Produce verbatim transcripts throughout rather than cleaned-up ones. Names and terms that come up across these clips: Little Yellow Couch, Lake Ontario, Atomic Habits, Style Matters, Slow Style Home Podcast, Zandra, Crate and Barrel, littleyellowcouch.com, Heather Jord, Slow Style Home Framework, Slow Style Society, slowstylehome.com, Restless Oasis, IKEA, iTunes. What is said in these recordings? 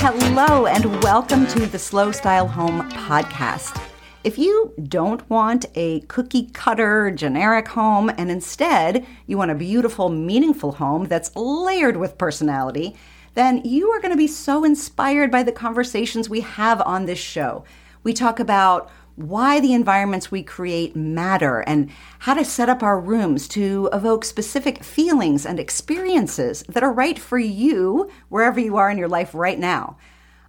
Hello and welcome to the Slow Style Home Podcast. If you don't want a cookie-cutter, generic home, and instead you want a beautiful, meaningful home that's layered with personality, then you are going to be so inspired by the conversations we have on this show. We talk about why the environments we create matter and how to set up our rooms to evoke specific feelings and experiences that are right for you wherever you are in your life right now.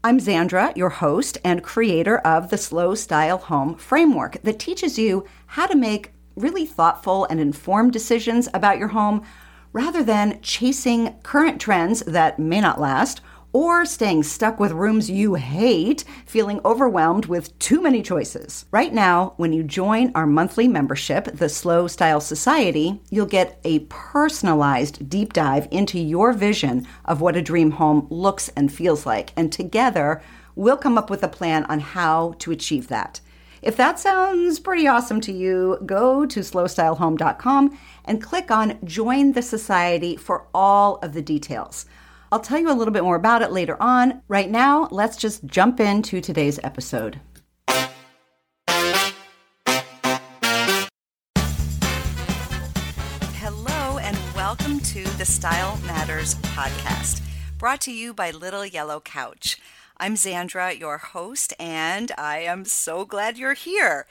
I'm Zandra, your host and creator of the Slow Style Home Framework that teaches you how to make really thoughtful and informed decisions about your home rather than chasing current trends that may not last or staying stuck with rooms you hate, feeling overwhelmed with too many choices. Right now, when you join our monthly membership, the Slow Style Society, you'll get a personalized deep dive into your vision of what a dream home looks and feels like. And together, we'll come up with a plan on how to achieve that. If that sounds pretty awesome to you, go to slow style home dot com and click on Join the Society for all of the details. I'll tell you a little bit more about it later on. Right now, let's just jump into today's episode. Hello, and welcome to the Style Matters podcast, brought to you by Little Yellow Couch. I'm Zandra, your host, and I am so glad you're here.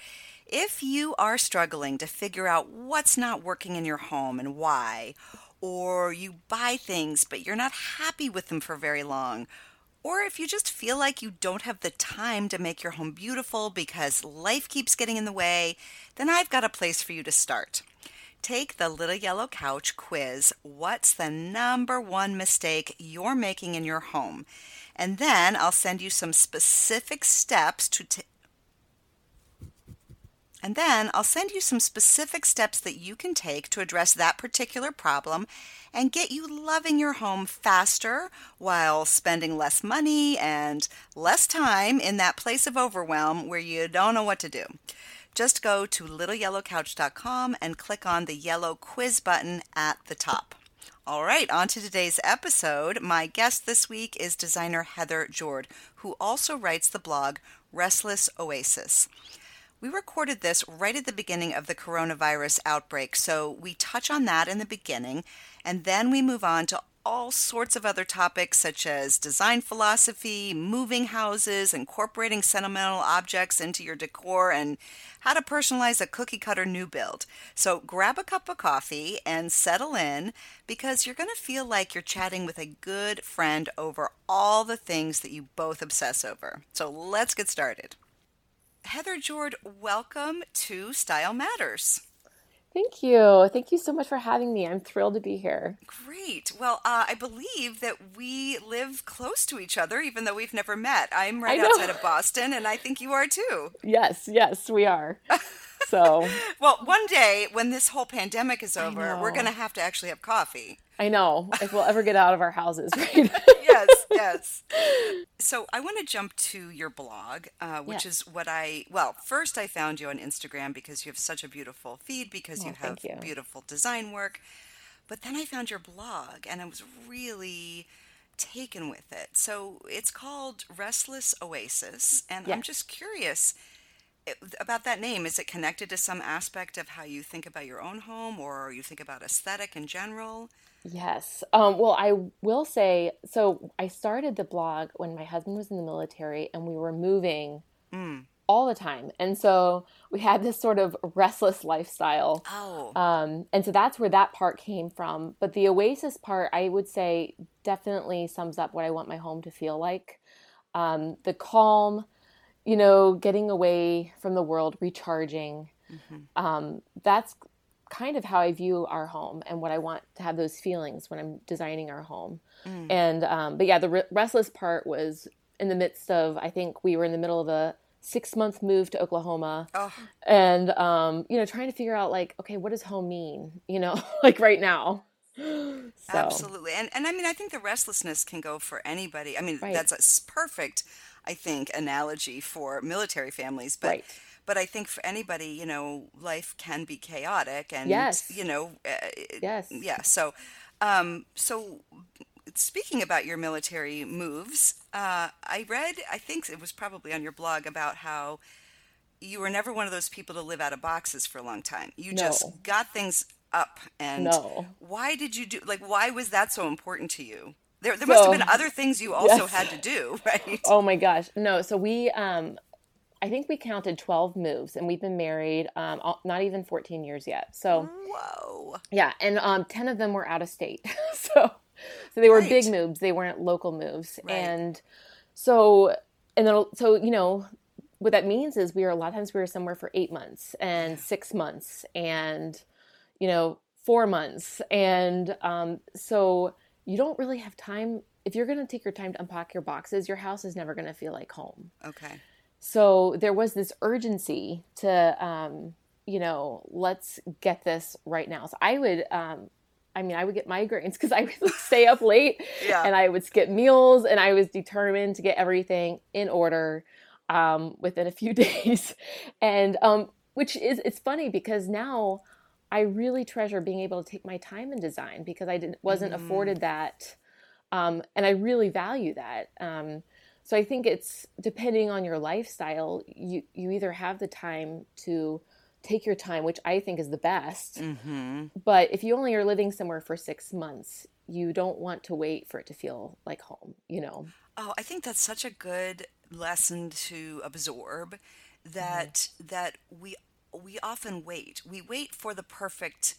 If you are struggling to figure out what's not working in your home and why, or you buy things but you're not happy with them for very long, or if you just feel like you don't have the time to make your home beautiful because life keeps getting in the way, then I've got a place for you to start. Take the Little Yellow Couch quiz, What's the Number One Mistake You're Making in Your Home? And then I'll send you some specific steps to t- And then I'll send you some specific steps that you can take to address that particular problem and get you loving your home faster while spending less money and less time in that place of overwhelm where you don't know what to do. Just go to little yellow couch dot com and click on the yellow quiz button at the top. All right, on to today's episode. My guest this week is designer Heather Jord, who also writes the blog Restless Oasis. We recorded this right at the beginning of the coronavirus outbreak, so we touch on that in the beginning, and then we move on to all sorts of other topics such as design philosophy, moving houses, incorporating sentimental objects into your decor, and how to personalize a cookie-cutter new build. So grab a cup of coffee and settle in, because you're going to feel like you're chatting with a good friend over all the things that you both obsess over. So let's get started. Heather Jord, welcome to Style Matters. Thank you. Thank you so much for having me. I'm thrilled to be here. Great. Well, uh, I believe that we live close to each other, even though we've never met. I'm right outside of Boston, and I think you are too. Yes, yes, we are. So, well, one day when this whole pandemic is over, we're going to have to actually have coffee. I know, if we'll ever get out of our houses, right? Yes, yes. So I want to jump to your blog, uh, which yeah. is what I, well, first I found you on Instagram because you have such a beautiful feed, because oh, you have you. beautiful design work. But then I found your blog and I was really taken with it. So it's called Restless Oasis. And yes. I'm just curious about that name. Is it connected to some aspect of how you think about your own home or you think about aesthetic in general? Yes. Um, well, I will say, so I started the blog when my husband was in the military and we were moving mm. all the time. And so we had this sort of restless lifestyle. Oh. Um, and so that's where that part came from. But the Oasis part, I would say, definitely sums up what I want my home to feel like. Um, the calm, you know, getting away from the world, recharging. Mm-hmm. Um, that's kind of how I view our home and what I want to have those feelings when I'm designing our home. Mm. And, um, but yeah, the re- restless part was in the midst of, I think we were in the middle of a six month move to Oklahoma oh. and, um, you know, trying to figure out like, okay, what does home mean? You know, like right now. So. Absolutely. And, and I mean, I think the restlessness can go for anybody. I mean, right. that's a perfect, I think, analogy for military families, but right. But I think for anybody, you know, life can be chaotic and, yes. you know, uh, yes. yeah. So, um, so speaking about your military moves, uh, I read, I think it was probably on your blog, about how you were never one of those people to live out of boxes for a long time. You no. just got things up. And no. why did you do, like, why was that so important to you? There, there so, must have been other things you also yes. had to do, right? Oh my gosh. No. So we, um, I think we counted twelve moves, and we've been married um, not even fourteen years yet. So, whoa, yeah, and um, ten of them were out of state, so so they were right. big moves. They weren't local moves, right. and so and then so you know what that means is we were a lot of times we were somewhere for eight months and six months and you know four months, and um, so you don't really have time. If you're going to take your time to unpack your boxes, your house is never going to feel like home. Okay. So there was this urgency to, um, you know, let's get this right now. So I would, um, I mean, I would get migraines because I would stay up late yeah. and I would skip meals, and I was determined to get everything in order um, within a few days. And um, which is, it's funny because now I really treasure being able to take my time in design because I didn't, wasn't mm. afforded that. Um, and I really value that. Um So I think it's depending on your lifestyle, you, you either have the time to take your time, which I think is the best. Mm-hmm. But if you only are living somewhere for six months, you don't want to wait for it to feel like home, you know? Oh, I think that's such a good lesson to absorb that, mm-hmm. that we, we often wait, we wait for the perfect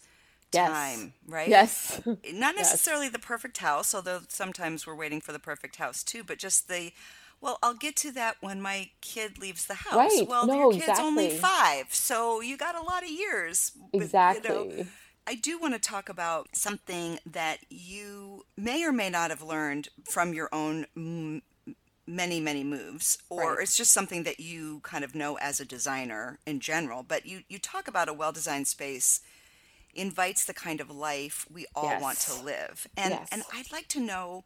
time, yes. right? Yes. Not necessarily yes. the perfect house, although sometimes we're waiting for the perfect house too, but just the, well, I'll get to that when my kid leaves the house. Right. Well, no, your kid's exactly. only five, so you got a lot of years. With, exactly. You know, I do want to talk about something that you may or may not have learned from your own m- many, many moves, or right. it's just something that you kind of know as a designer in general, but you, you talk about a well-designed space invites the kind of life we all yes. want to live. And yes. and I'd like to know,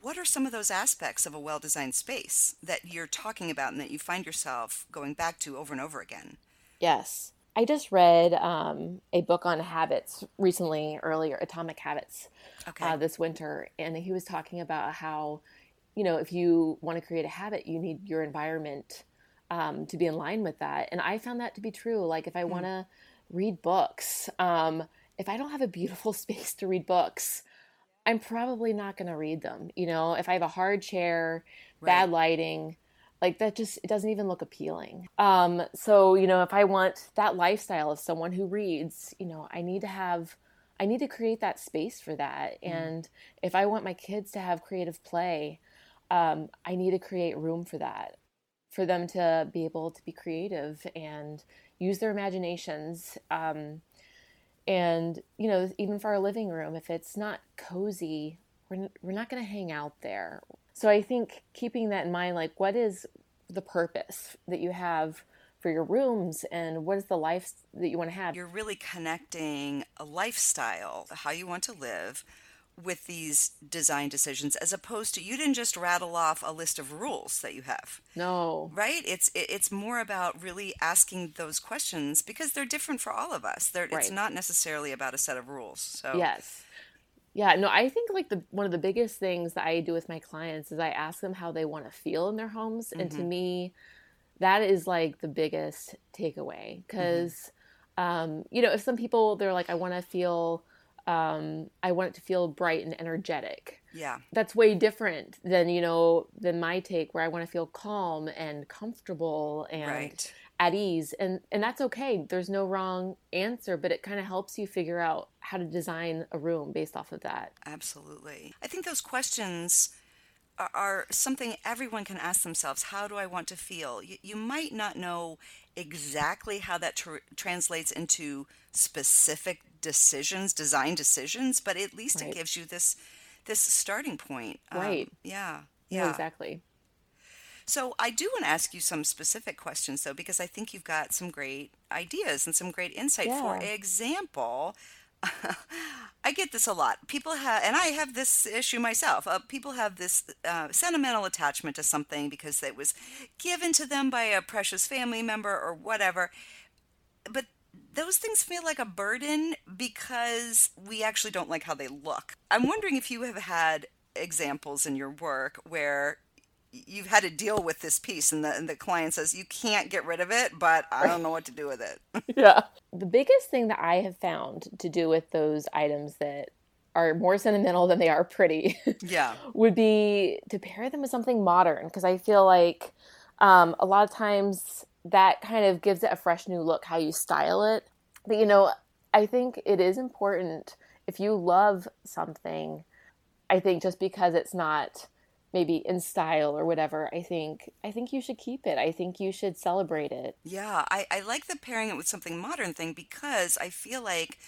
what are some of those aspects of a well-designed space that you're talking about and that you find yourself going back to over and over again? Yes. I just read um, a book on habits recently, earlier, Atomic Habits, okay. uh, this winter. And he was talking about how, you know, if you want to create a habit, you need your environment um, to be in line with that. And I found that to be true. Like if I mm. want to read books. Um, if I don't have a beautiful space to read books, I'm probably not going to read them. You know, if I have a hard chair, right. bad lighting, like that just, it doesn't even look appealing. Um, so, you know, if I want that lifestyle of someone who reads, you know, I need to have, I need to create that space for that. Mm. And if I want my kids to have creative play, um, I need to create room for that, for them to be able to be creative and use their imaginations. Um, and, you know, even for our living room, if it's not cozy, we're, n- we're not going to hang out there. So I think keeping that in mind, like what is the purpose that you have for your rooms and what is the life that you want to have? You're really connecting a lifestyle, how you want to live, with these design decisions, as opposed to you didn't just rattle off a list of rules that you have. No. Right? It's it, it's more about really asking those questions because they're different for all of us. They're, right. It's not necessarily about a set of rules. So yes. Yeah. No, I think like the one of the biggest things that I do with my clients is I ask them how they want to feel in their homes. Mm-hmm. And to me, that is like the biggest takeaway because, mm-hmm. um, you know, if some people, they're like, I want to feel... Um, I want it to feel bright and energetic. Yeah. That's way different than, you know, than my take where I want to feel calm and comfortable and right. at ease. And, and that's okay. There's no wrong answer, but it kind of helps you figure out how to design a room based off of that. Absolutely. I think those questions are, are something everyone can ask themselves. How do I want to feel? You, you might not know exactly how that tr- translates into specific decisions, design decisions, but at least right. it gives you this this starting point. Right. Um, yeah. Yeah, no, exactly. So I do want to ask you some specific questions though, because I think you've got some great ideas and some great insight. Yeah. For example, I get this a lot. People have, and I have this issue myself, uh, people have this uh, sentimental attachment to something because it was given to them by a precious family member or whatever. But those things feel like a burden because we actually don't like how they look. I'm wondering if you have had examples in your work where you've had to deal with this piece and the, and the client says, you can't get rid of it, but I don't know what to do with it. Yeah. The biggest thing that I have found to do with those items that are more sentimental than they are pretty yeah. would be to pair them with something modern. Because I feel like um, a lot of times that kind of gives it a fresh new look, how you style it. But, you know, I think it is important if you love something, I think just because it's not maybe in style or whatever, I think I think you should keep it. I think you should celebrate it. Yeah, I, I like the pairing it with something modern thing because I feel like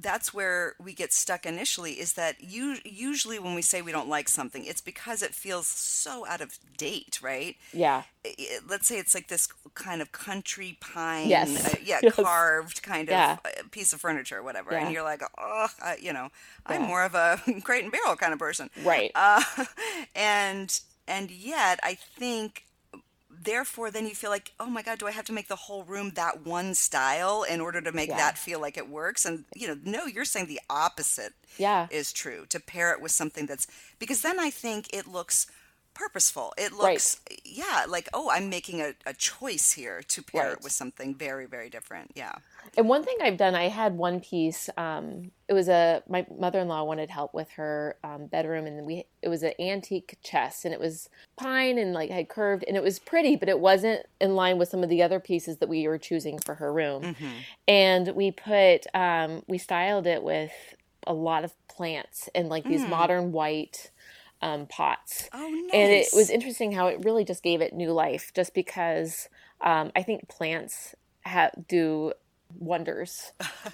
that's where we get stuck initially is that you, usually when we say we don't like something, it's because it feels so out of date, right? Yeah. It, it, let's say it's like this kind of country pine, yes. uh, yeah, yes. carved kind of yeah. piece of furniture or whatever. Yeah. And you're like, oh, uh, you know, yeah. I'm more of a Crate and Barrel kind of person. Right. Uh, and and yet I think therefore, then you feel like, oh my God, do I have to make the whole room that one style in order to make yeah. that feel like it works? And, you know, no, you're saying the opposite yeah. is true, to pair it with something that's, because then I think it looks purposeful. It looks, right. yeah, like, oh, I'm making a, a choice here to pair right. it with something very, very different. Yeah. And one thing I've done, I had one piece, um, it was a, my mother-in-law wanted help with her um, bedroom, and we, it was an antique chest, and it was pine and like had curved, and it was pretty, but it wasn't in line with some of the other pieces that we were choosing for her room. Mm-hmm. And we put, um, we styled it with a lot of plants and like these mm. modern white um, pots. Oh, nice. And it was interesting how it really just gave it new life just because um, I think plants ha- do wonders.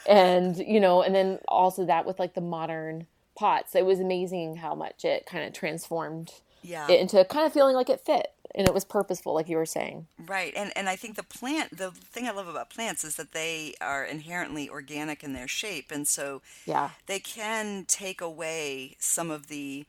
And, you know, and then also that with like the modern pots, it was amazing how much it kind of transformed yeah. it into kind of feeling like it fit and it was purposeful, like you were saying. Right. And, and I think the plant, the thing I love about plants is that they are inherently organic in their shape. And so yeah. they can take away some of the,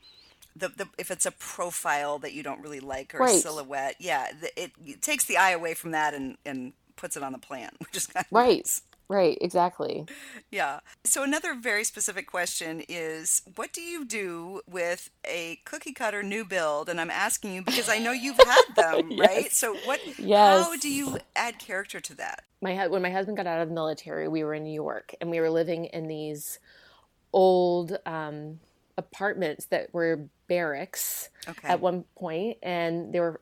The, the if it's a profile that you don't really like or right. a silhouette, yeah, it, it takes the eye away from that and, and puts it on the plant, which is kind of right, nice. Right, exactly. Yeah. So another very specific question is, what do you do with a cookie cutter new build? And I'm asking you because I know you've had them, yes. right? So what? Yes. How do you add character to that? My when my husband got out of the military, we were in New York and we were living in these old um, apartments that were barracks okay. at one point, and they were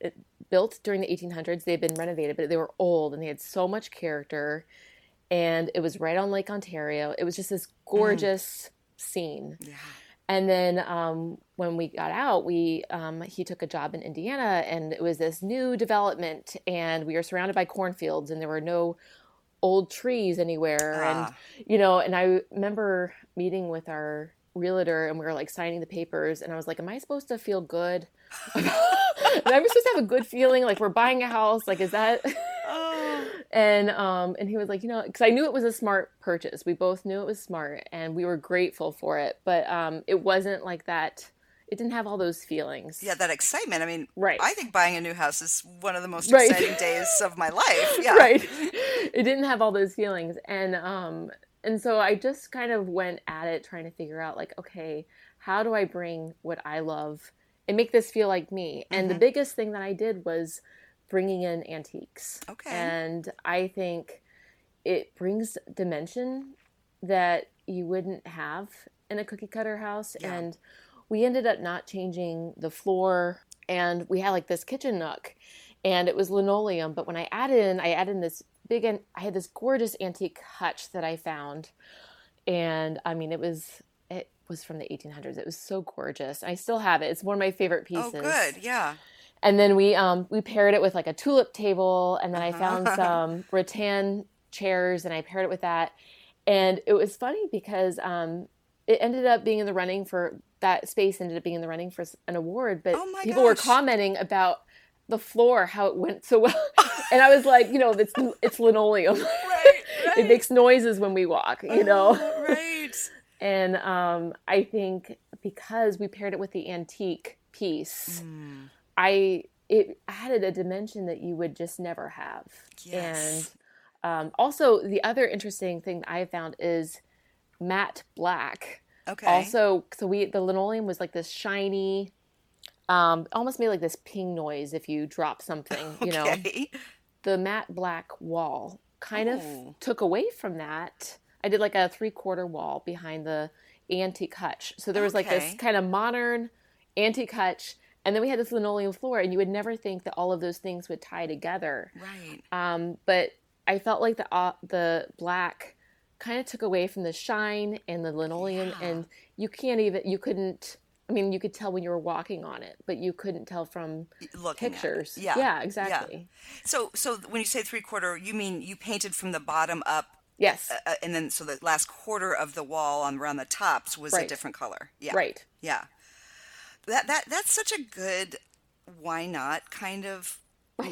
built during the eighteen hundreds. They've been renovated, but they were old and they had so much character, and it was right on Lake Ontario. It was just this gorgeous mm. scene. Yeah. And then um, when we got out, we um, he took a job in Indiana, and it was this new development, and we were surrounded by cornfields, and there were no old trees anywhere. Ah. And, you know, and I remember meeting with our realtor, and we were like signing the papers, and I was like, am I supposed to feel good? Am I supposed to have a good feeling? Like, we're buying a house. Like, is that? Oh. And, um, and he was like, you know, because I knew it was a smart purchase. We both knew it was smart, and we were grateful for it. But um, it wasn't like that. It didn't have all those feelings. Yeah, that excitement. I mean, right. I think buying a new house is one of the most right. exciting days of my life. Yeah. Right. It didn't have all those feelings. And, um, And so I just kind of went at it trying to figure out, like, okay, how do I bring what I love and make this feel like me? And mm-hmm. the biggest thing that I did was bringing in antiques. Okay. And I think it brings dimension that you wouldn't have in a cookie cutter house. Yeah. And we ended up not changing the floor, and we had like this kitchen nook, and it was linoleum. But when I added in, I added in this big, and I had this gorgeous antique hutch that I found, and I mean, it was it was from the eighteen hundreds. It was so gorgeous. I still have it. It's one of my favorite pieces. Oh, good, yeah. And then we um we paired it with like a tulip table, and then I found some rattan chairs, and I paired it with that. And it was funny because um it ended up being in the running for that space ended up being in the running for an award, but oh my people gosh. were commenting about the floor, how it went so well. And I was like, you know, it's, it's linoleum. Right, right. It makes noises when we walk, you know? Oh, right. And um, I think because we paired it with the antique piece, mm. I it added a dimension that you would just never have. Yes. And um, also the other interesting thing that I found is matte black. Okay. Also, so we the linoleum was like this shiny, um, almost made like this ping noise if you drop something, you okay. know. The matte black wall kind oh. of took away from that. I did like a three-quarter wall behind the antique hutch. So there was okay. like this kind of modern antique hutch. And then we had this linoleum floor. And you would never think that all of those things would tie together. Right. Um, but I felt like the uh, the black kind of took away from the shine and the linoleum. Yeah. And you can't even – you couldn't – I mean, you could tell when you were walking on it. But you couldn't tell from Looking pictures. Yeah. yeah, exactly. Yeah. So, so when you say three-quarter, you mean you painted from the bottom up? Yes. Uh, and then so the last quarter of the wall on around the tops was right. a different color. Yeah. Right. Yeah. That that that's such a good why not kind of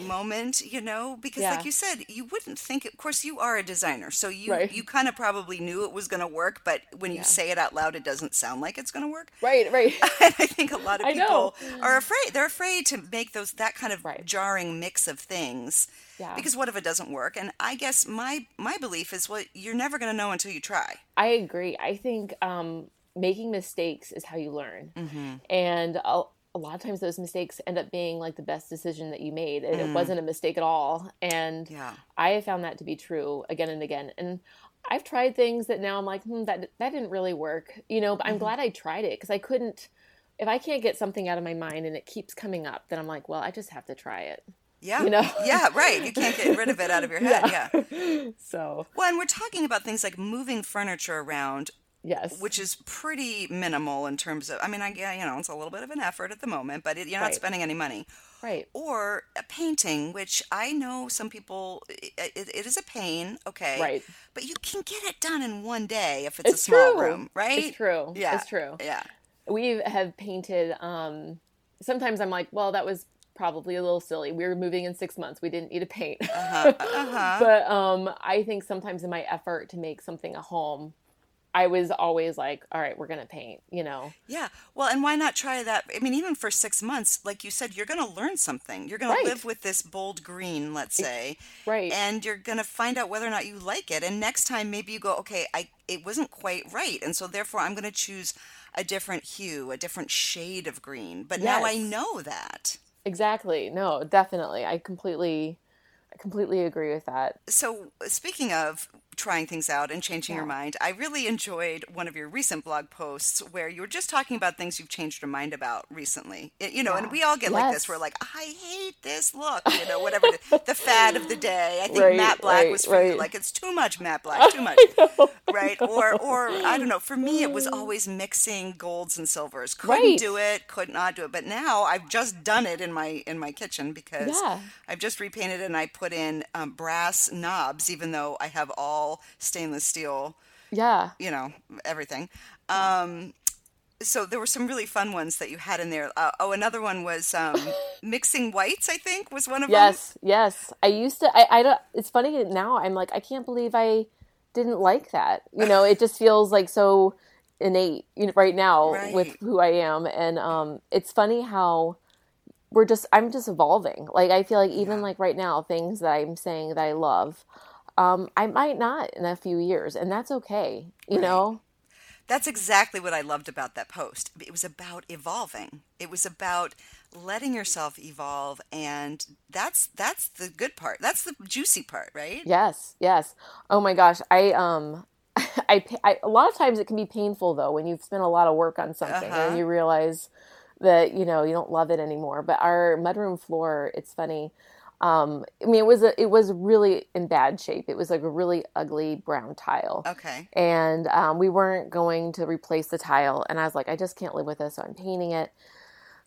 moment, you know, because yeah. like you said, you wouldn't think it, of course you are a designer. So you right. you kind of probably knew it was going to work, but when you yeah. say it out loud it doesn't sound like it's going to work. Right, right. I think a lot of people are afraid. They're afraid to make those that kind of right. jarring mix of things. Yeah. Because what if it doesn't work? And I guess my, my belief is, well, you're never going to know until you try. I agree. I think um, making mistakes is how you learn. Mm-hmm. And I'll, a lot of times those mistakes end up being like the best decision that you made. And mm. it wasn't a mistake at all. And yeah. I have found that to be true again and again. And I've tried things that now I'm like, hmm, that, that didn't really work. You know, but I'm mm-hmm. glad I tried it because I couldn't, if I can't get something out of my mind and it keeps coming up, then I'm like, well, I just have to try it. Yeah. You know? Yeah, right. You can't get rid of it out of your head. Yeah. yeah. So. Well, and we're talking about things like moving furniture around. Yes. Which is pretty minimal in terms of, I mean, I, you know, it's a little bit of an effort at the moment, but it, you're not right. spending any money. Right. Or a painting, which I know some people, it, it is a pain. Okay. Right. But you can get it done in one day if it's, it's a small true. room, right? It's true. Yeah. It's true. Yeah. We have painted, um, sometimes I'm like, well, that was probably a little silly. We were moving in six months. We didn't need to paint. Uh-huh. Uh-huh. But um, I think sometimes in my effort to make something a home, I was always like, all right, we're going to paint, you know? Yeah. Well, and why not try that? I mean, even for six months, like you said, you're going to learn something. You're going right. to live with this bold green, let's say. Right. And you're going to find out whether or not you like it. And next time, maybe you go, okay, I it wasn't quite right. And so therefore, I'm going to choose a different hue, a different shade of green. But yes. now I know that. Exactly. No, definitely. I completely, I completely agree with that. So speaking of trying things out and changing yeah. your mind, I really enjoyed one of your recent blog posts where you were just talking about things you've changed your mind about recently. It, you know, yeah. and we all get yes. like this. We're like, I hate this look, you know, whatever. the, the fad of the day. I think right, matte black right, was for right. you. Like, it's too much matte black, too much. Right? Or, or I don't know. For me, it was always mixing golds and silvers. Couldn't right. do it. Could not do it. But now I've just done it in my in my kitchen because yeah. I've just repainted it and I put in um, brass knobs, even though I have all stainless steel, yeah, you know, everything. Um, so there were some really fun ones that you had in there. Uh, oh, another one was um, mixing whites, I think, was one of yes, them. Yes, yes. I used to, I, I don't, it's funny now, I'm like, I can't believe I didn't like that. You know, it just feels like so innate you know, right now right. with who I am. And um, it's funny how we're just, I'm just evolving. Like, I feel like even yeah. like right now, things that I'm saying that I love. Um, I might not in a few years, and that's okay, you right. know? That's exactly what I loved about that post. It was about evolving. It was about letting yourself evolve, and that's that's the good part. That's the juicy part, right? Yes, yes. Oh my gosh, I um, I, I a lot of times it can be painful though when you've spent a lot of work on something uh-huh. and you realize that you know you don't love it anymore. But our mudroom floor, it's funny. Um, I mean, it was, a, it was really in bad shape. It was like a really ugly brown tile. Okay. And, um, we weren't going to replace the tile and I was like, I just can't live with this. So I'm painting it.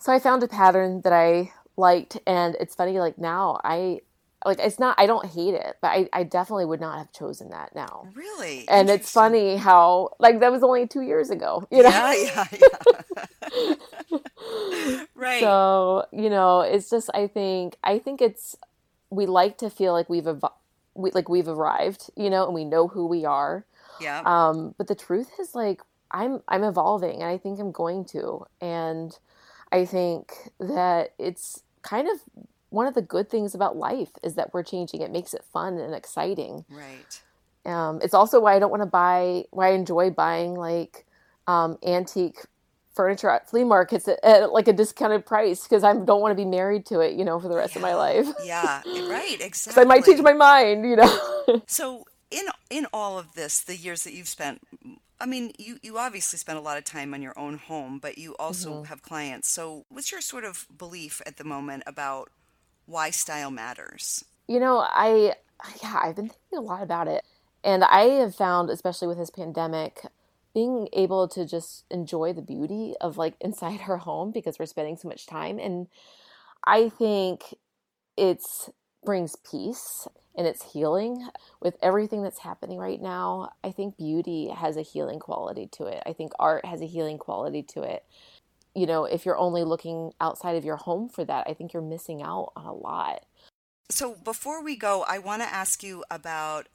So I found a pattern that I liked and it's funny. Like now I, like, it's not, I don't hate it, but I, I definitely would not have chosen that now. Really? And it's funny how, like, that was only two years ago, you know? Yeah, yeah, yeah. Right. So, you know, it's just, I think, I think it's, we like to feel like we've, evo- we, like we've arrived, you know, and we know who we are. Yeah. Um, but the truth is like, I'm I'm evolving, and I think I'm going to. And I think that it's kind of one of the good things about life is that we're changing. It makes it fun and exciting. Right. Um, it's also why I don't want to buy, why I enjoy buying like um, antique furniture at flea markets at, at like a discounted price, because I don't want to be married to it, you know, for the rest yeah. of my life. Yeah, right, exactly. Because I might change my mind, you know. So in in all of this, the years that you've spent, I mean, you, you obviously spend a lot of time on your own home, but you also mm-hmm. have clients. So what's your sort of belief at the moment about why style matters? You know, I, yeah, I've been thinking a lot about it. And I have found, especially with this pandemic, being able to just enjoy the beauty of like inside our home, because we're spending so much time. And I think it's brings peace and it's healing with everything that's happening right now. I think beauty has a healing quality to it. I think art has a healing quality to it. You know, if you're only looking outside of your home for that, I think you're missing out on a lot. So before we go, I want to ask you about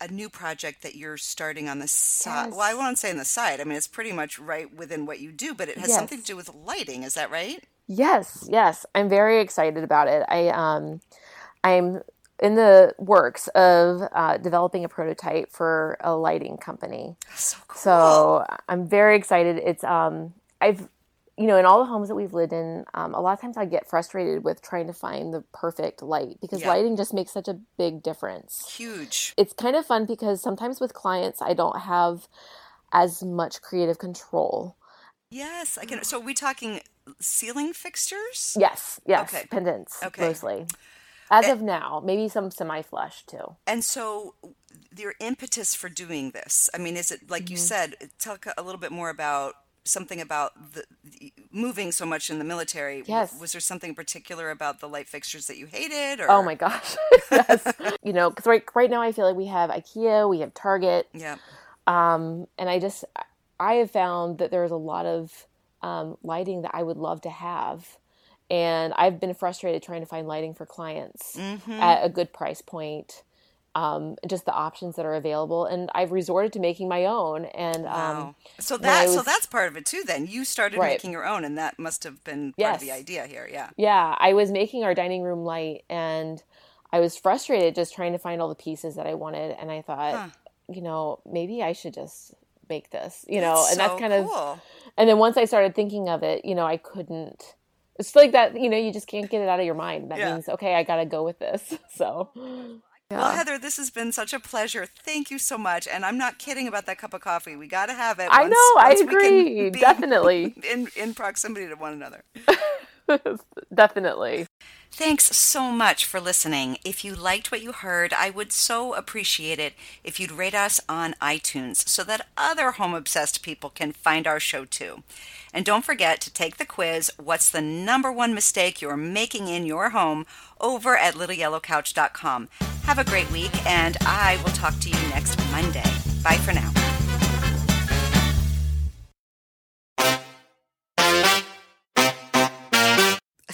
a new project that you're starting on the side. Yes. Well, I won't say on the side. I mean, it's pretty much right within what you do, but it has yes. something to do with lighting. Is that right? Yes. Yes. I'm very excited about it. I, um, I'm in the works of, uh, developing a prototype for a lighting company. That's so cool. So I'm very excited. It's, um, I've, you know, in all the homes that we've lived in, um, a lot of times I get frustrated with trying to find the perfect light, because yeah. lighting just makes such a big difference. Huge. It's kind of fun because sometimes with clients, I don't have as much creative control. Yes. I can. So are we talking ceiling fixtures? Yes. Yes. Okay. Pendants, okay. mostly. As and, of now, maybe some semi-flush too. And so your impetus for doing this, I mean, is it, like mm-hmm. you said, talk a little bit more about something about the, the moving so much in the military. Yes. Was there something in particular about the light fixtures that you hated? Or? Oh my gosh. Yes. You know, because right, right now I feel like we have IKEA, we have Target. Yeah. Um, and I just, I have found that there's a lot of um, lighting that I would love to have. And I've been frustrated trying to find lighting for clients mm-hmm. at a good price point. Um, just the options that are available, and I've resorted to making my own. And um, wow. so that was, so that's part of it too. Then you started right. making your own, and that must have been part yes. of the idea here. Yeah, yeah. I was making our dining room light, and I was frustrated just trying to find all the pieces that I wanted. And I thought, huh. you know, maybe I should just make this. You know, that's and so that's kind cool. of. And then once I started thinking of it, you know, I couldn't. It's like that. You know, you just can't get it out of your mind. That yeah. means okay, I got to go with this. So. Yeah. Well, Heather, this has been such a pleasure. Thank you so much. And I'm not kidding about that cup of coffee. We got to have it. Once, I know. Once I agree. Definitely. In, in proximity to one another. Definitely. Thanks so much for listening. If you liked what you heard, I would so appreciate it if you'd rate us on iTunes so that other home-obsessed people can find our show too. And don't forget to take the quiz, What's the Number One Mistake You're Making in Your Home, over at little yellow couch dot com. Have a great week, and I will talk to you next Monday. Bye for now.